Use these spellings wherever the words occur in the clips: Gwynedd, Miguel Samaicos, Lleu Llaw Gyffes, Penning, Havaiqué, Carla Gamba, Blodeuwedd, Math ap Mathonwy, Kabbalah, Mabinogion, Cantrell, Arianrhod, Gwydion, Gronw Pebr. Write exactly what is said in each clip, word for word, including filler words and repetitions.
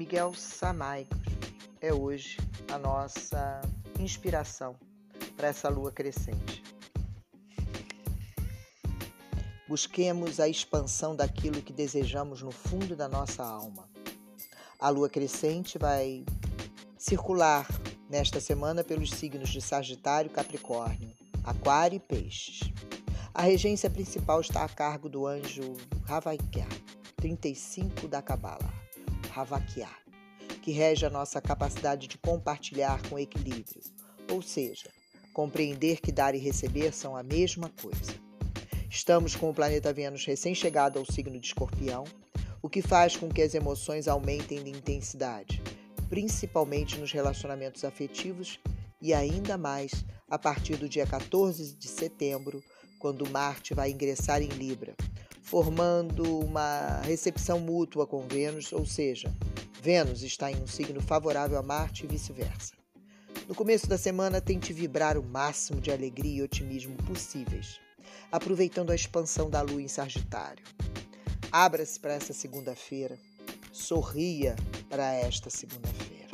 Miguel Samaicos é hoje a nossa inspiração para essa lua crescente. Busquemos a expansão daquilo que desejamos no fundo da nossa alma. A lua crescente vai circular nesta semana pelos signos de Sagitário, Capricórnio, Aquário e Peixes. A regência principal está a cargo do anjo Havaiqué, trinta e cinco da Kabbalah, Havaiqué, que rege a nossa capacidade de compartilhar com equilíbrio, ou seja, compreender que dar e receber são a mesma coisa. Estamos com o planeta Vênus recém-chegado ao signo de Escorpião, o que faz com que as emoções aumentem de intensidade, principalmente nos relacionamentos afetivos e ainda mais a partir do dia quatorze de setembro, quando Marte vai ingressar em Libra, formando uma recepção mútua com Vênus, ou seja, Vênus está em um signo favorável a Marte e vice-versa. No começo da semana, tente vibrar o máximo de alegria e otimismo possíveis, aproveitando a expansão da Lua em Sagitário. Abra-se para essa segunda-feira, sorria para esta segunda-feira.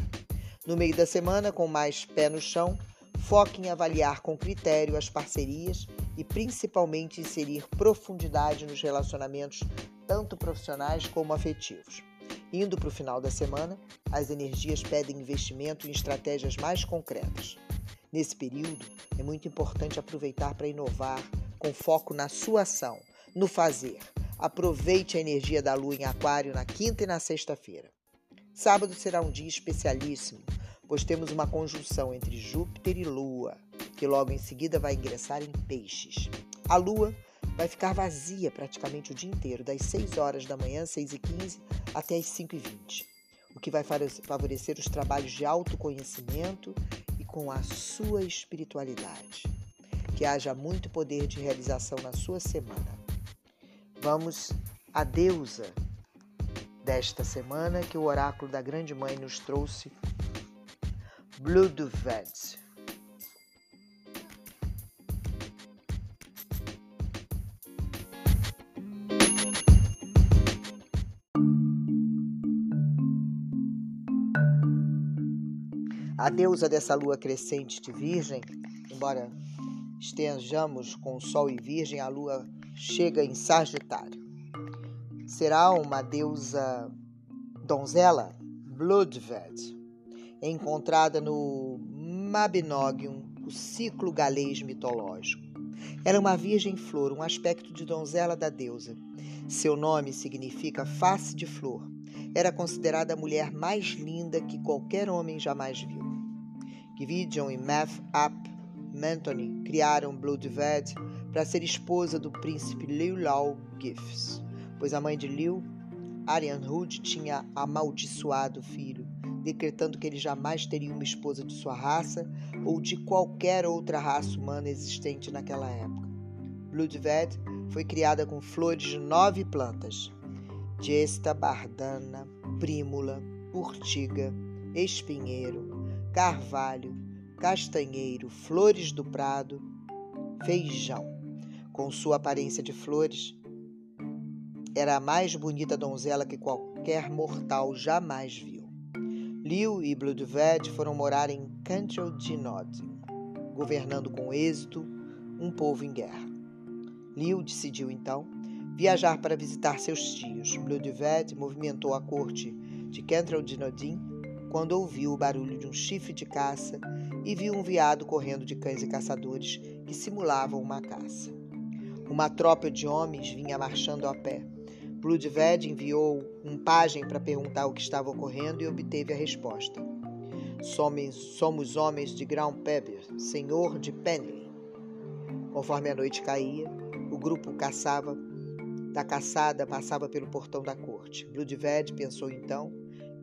No meio da semana, com mais pé no chão, foque em avaliar com critério as parcerias e principalmente inserir profundidade nos relacionamentos, tanto profissionais como afetivos. Indo para o final da semana, as energias pedem investimento em estratégias mais concretas. Nesse período, é muito importante aproveitar para inovar com foco na sua ação, no fazer. Aproveite a energia da Lua em Aquário na quinta e na sexta-feira. Sábado será um dia especialíssimo, pois temos uma conjunção entre Júpiter e Lua, que logo em seguida vai ingressar em Peixes. A Lua vai ficar vazia praticamente o dia inteiro, das seis horas da manhã, seis e quinze, até as cinco e vinte, o que vai favorecer os trabalhos de autoconhecimento e com a sua espiritualidade. Que haja muito poder de realização na sua semana. Vamos à deusa desta semana, que o oráculo da Grande Mãe nos trouxe, Blodeuwedd. A deusa dessa lua crescente de Virgem, embora estejamos com o Sol e Virgem, a lua chega em Sagitário. Será uma deusa donzela, Blodeuwedd, encontrada no Mabinogion, o ciclo galês mitológico. Era uma virgem flor, um aspecto de donzela da deusa. Seu nome significa face de flor. Era considerada a mulher mais linda que qualquer homem jamais viu. Gwydion e Math ap Mathonwy criaram Blodeuwedd para ser esposa do príncipe Lleu Llaw Gyffes, pois a mãe de Lleu, Arianrhod, tinha amaldiçoado o filho, decretando que ele jamais teria uma esposa de sua raça ou de qualquer outra raça humana existente naquela época. Blodeuwedd foi criada com flores de nove plantas: Gesta, bardana, prímula, urtiga, espinheiro, carvalho, castanheiro, flores do prado, feijão. Com sua aparência de flores, era a mais bonita donzela que qualquer mortal jamais viu. Lleu e Blodeuwedd foram morar em Cantrell, governando com êxito um povo em guerra. Lleu decidiu, então, viajar para visitar seus tios. Blodeuwedd movimentou a corte de Cantrell quando ouviu o barulho de um chifre de caça e viu um veado correndo de cães e caçadores que simulavam uma caça. Uma tropa de homens vinha marchando a pé. Blodeuwedd enviou um pajem para perguntar o que estava ocorrendo e obteve a resposta: Somos, somos homens de Gronw Pebr, senhor de Penning. Conforme a noite caía, o grupo caçava da caçada passava pelo portão da corte. Blodeuwedd pensou então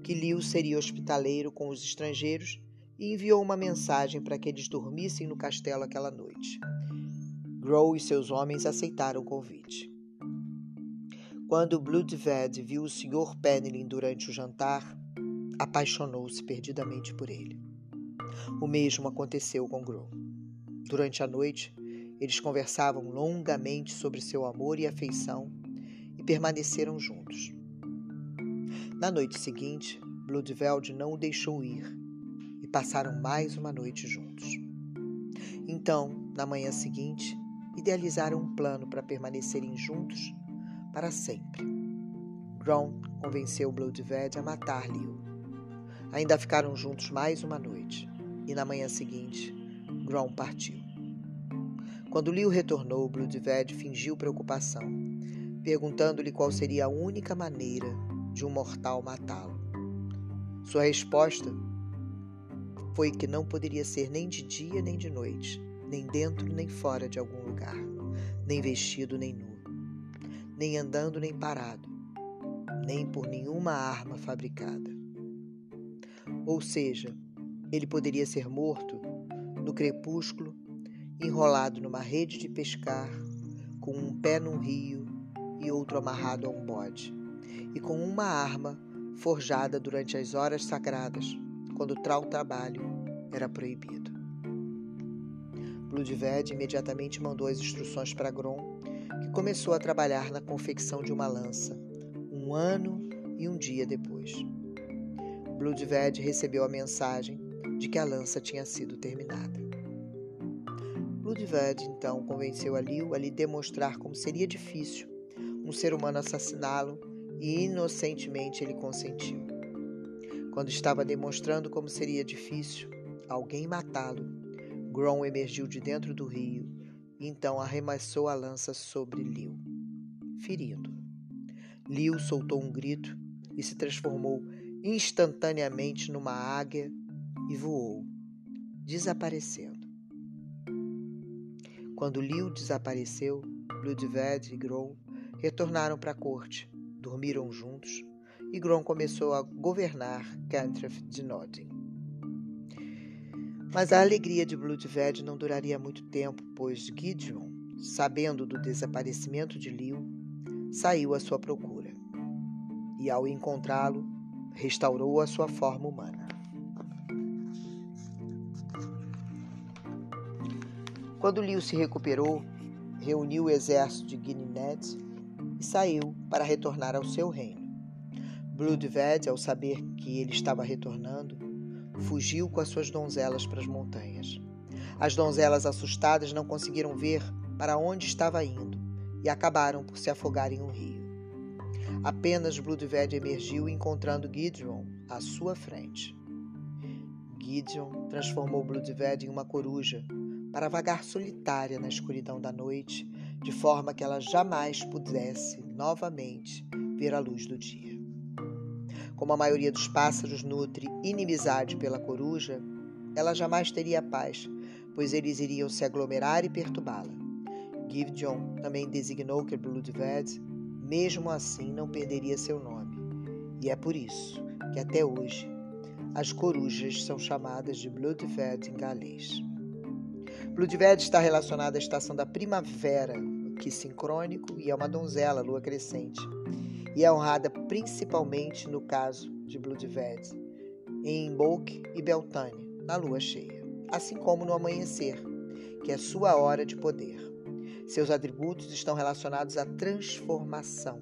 que Lleu seria hospitaleiro com os estrangeiros e enviou uma mensagem para que eles dormissem no castelo aquela noite. Gronw e seus homens aceitaram o convite. Quando Blodeuwedd viu o senhor Penning durante o jantar, apaixonou-se perdidamente por ele. O mesmo aconteceu com Gronw. Durante a noite, eles conversavam longamente sobre seu amor e afeição, permaneceram juntos. Na noite seguinte, Blodeuwedd não o deixou ir e passaram mais uma noite juntos. Então, na manhã seguinte, idealizaram um plano para permanecerem juntos para sempre. Gronw convenceu Blodeuwedd a matar Lleu. Ainda ficaram juntos mais uma noite e, na manhã seguinte, Gronw partiu. Quando Lleu retornou, Blodeuwedd fingiu preocupação, perguntando-lhe qual seria a única maneira de um mortal matá-lo. Sua resposta foi que não poderia ser nem de dia nem de noite, nem dentro nem fora de algum lugar, nem vestido nem nu, nem andando nem parado, nem por nenhuma arma fabricada. Ou seja, ele poderia ser morto no crepúsculo, enrolado numa rede de pescar, com um pé num rio e outro amarrado a um bode, e com uma arma forjada durante as horas sagradas, quando tal trabalho era proibido. Blodeuwedd imediatamente mandou as instruções para Gronw, que começou a trabalhar na confecção de uma lança, um ano e um dia depois. Blodeuwedd recebeu a mensagem de que a lança tinha sido terminada. Blodeuwedd, então, convenceu a Lleu a lhe demonstrar como seria difícil um ser humano assassiná-lo e, inocentemente, ele consentiu. Quando estava demonstrando como seria difícil alguém matá-lo, Gronw emergiu de dentro do rio e, então, arremessou a lança sobre Lleu, ferindo-o. Lleu soltou um grito e se transformou instantaneamente numa águia e voou, desaparecendo. Quando Lleu desapareceu, Blodeuwedd e Gronw retornaram para a corte, dormiram juntos e Gronw começou a governar Cantrell de Nodin. Mas a alegria de Blodeuwedd não duraria muito tempo, pois Gwydion, sabendo do desaparecimento de Lleu, saiu à sua procura e, ao encontrá-lo, restaurou a sua forma humana. Quando Lleu se recuperou, reuniu o exército de Gwynedd e saiu para retornar ao seu reino. Blodeuwedd, ao saber que ele estava retornando, fugiu com as suas donzelas para as montanhas. As donzelas, assustadas, não conseguiram ver para onde estava indo e acabaram por se afogar em um rio. Apenas Blodeuwedd emergiu, encontrando Gwydion à sua frente. Gwydion transformou Blodeuwedd em uma coruja para vagar solitária na escuridão da noite, de forma que ela jamais pudesse novamente ver a luz do dia. Como a maioria dos pássaros nutre inimizade pela coruja, ela jamais teria paz, pois eles iriam se aglomerar e perturbá-la. Gwydion também designou que Blodeuwedd, mesmo assim, não perderia seu nome, e é por isso que até hoje as corujas são chamadas de Blodeuwedd em galês. Blodeuwedd está relacionada à estação da primavera, que é sincrônico e é uma donzela, lua crescente, e é honrada principalmente no caso de Blodeuwedd, em Boke e Beltane, na lua cheia, assim como no amanhecer, que é sua hora de poder. Seus atributos estão relacionados à transformação.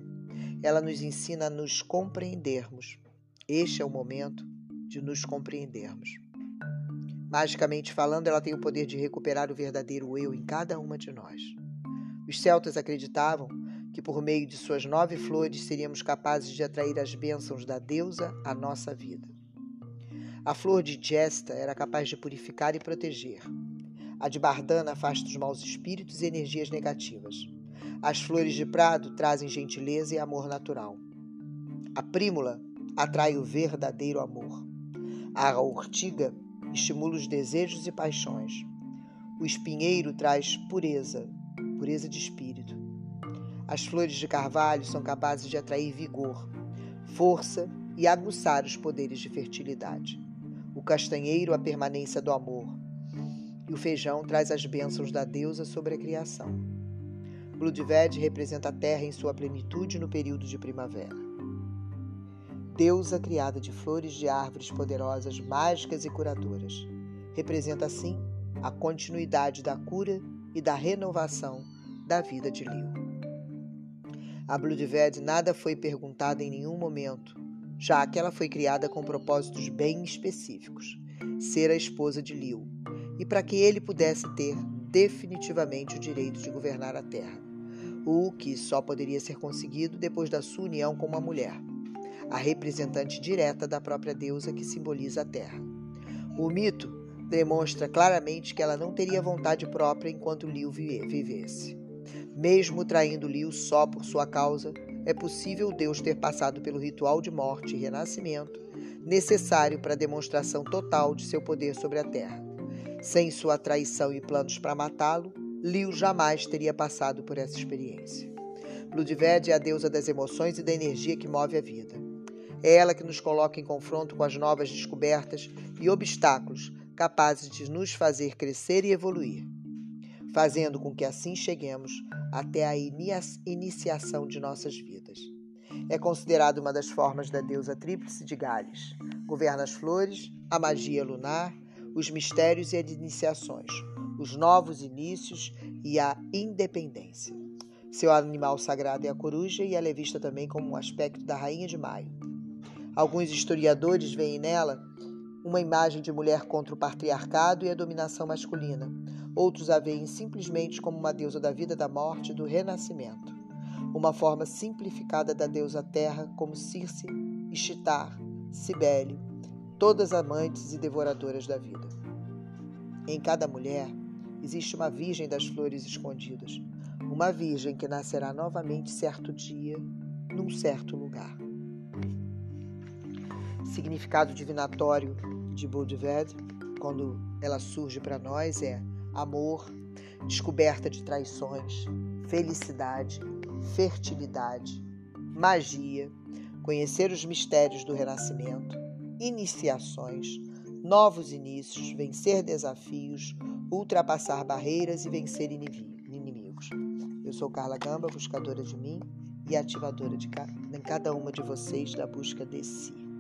Ela nos ensina a nos compreendermos. Este é o momento de nos compreendermos. Magicamente falando, ela tem o poder de recuperar o verdadeiro eu em cada uma de nós. Os celtas acreditavam que por meio de suas nove flores seríamos capazes de atrair as bênçãos da deusa à nossa vida. A flor de Jesta era capaz de purificar e proteger. A de Bardana afasta os maus espíritos e energias negativas. As flores de prado trazem gentileza e amor natural. A prímula atrai o verdadeiro amor. A ortiga estimula os desejos e paixões. O espinheiro traz pureza, pureza de espírito. As flores de carvalho são capazes de atrair vigor, força e aguçar os poderes de fertilidade. O castanheiro, a permanência do amor. E o feijão traz as bênçãos da deusa sobre a criação. Blodeuwedd representa a terra em sua plenitude no período de primavera. Deusa criada de flores de árvores poderosas, mágicas e curadoras. Representa, assim, a continuidade da cura e da renovação da vida de Lleu. A Blodeuwedd nada foi perguntada em nenhum momento já que ela foi criada com propósitos bem específicos, ser a esposa de Lleu, e para que ele pudesse ter definitivamente o direito de governar a terra, o que só poderia ser conseguido depois da sua união com uma mulher, a representante direta da própria deusa que simboliza a terra. O mito demonstra claramente que ela não teria vontade própria enquanto Lleu vivesse. Mesmo traindo Lleu só por sua causa, é possível Deus ter passado pelo ritual de morte e renascimento necessário para a demonstração total de seu poder sobre a terra. Sem sua traição e planos para matá-lo, Lleu jamais teria passado por essa experiência. Blodeuwedd é a deusa das emoções e da energia que move a vida. É ela que nos coloca em confronto com as novas descobertas e obstáculos capazes de nos fazer crescer e evoluir, fazendo com que assim cheguemos até a iniciação de nossas vidas. É considerada uma das formas da deusa tríplice de Gales. Governa as flores, a magia lunar, os mistérios e as iniciações, os novos inícios e a independência. Seu animal sagrado é a coruja e ela é vista também como um aspecto da Rainha de Maio. Alguns historiadores veem nela uma imagem de mulher contra o patriarcado e a dominação masculina. Outros a veem simplesmente como uma deusa da vida, da morte e do renascimento. Uma forma simplificada da deusa terra, como Circe, Ishtar, Cibele, todas amantes e devoradoras da vida. Em cada mulher existe uma virgem das flores escondidas, uma virgem que nascerá novamente certo dia, num certo lugar. Significado divinatório de Blodeuwedd, quando ela surge para nós, é amor, descoberta de traições, felicidade, fertilidade, magia, conhecer os mistérios do renascimento, iniciações, novos inícios, vencer desafios, ultrapassar barreiras e vencer inimigos. Eu sou Carla Gamba, buscadora de mim e ativadora de ca- em cada uma de vocês da busca de si.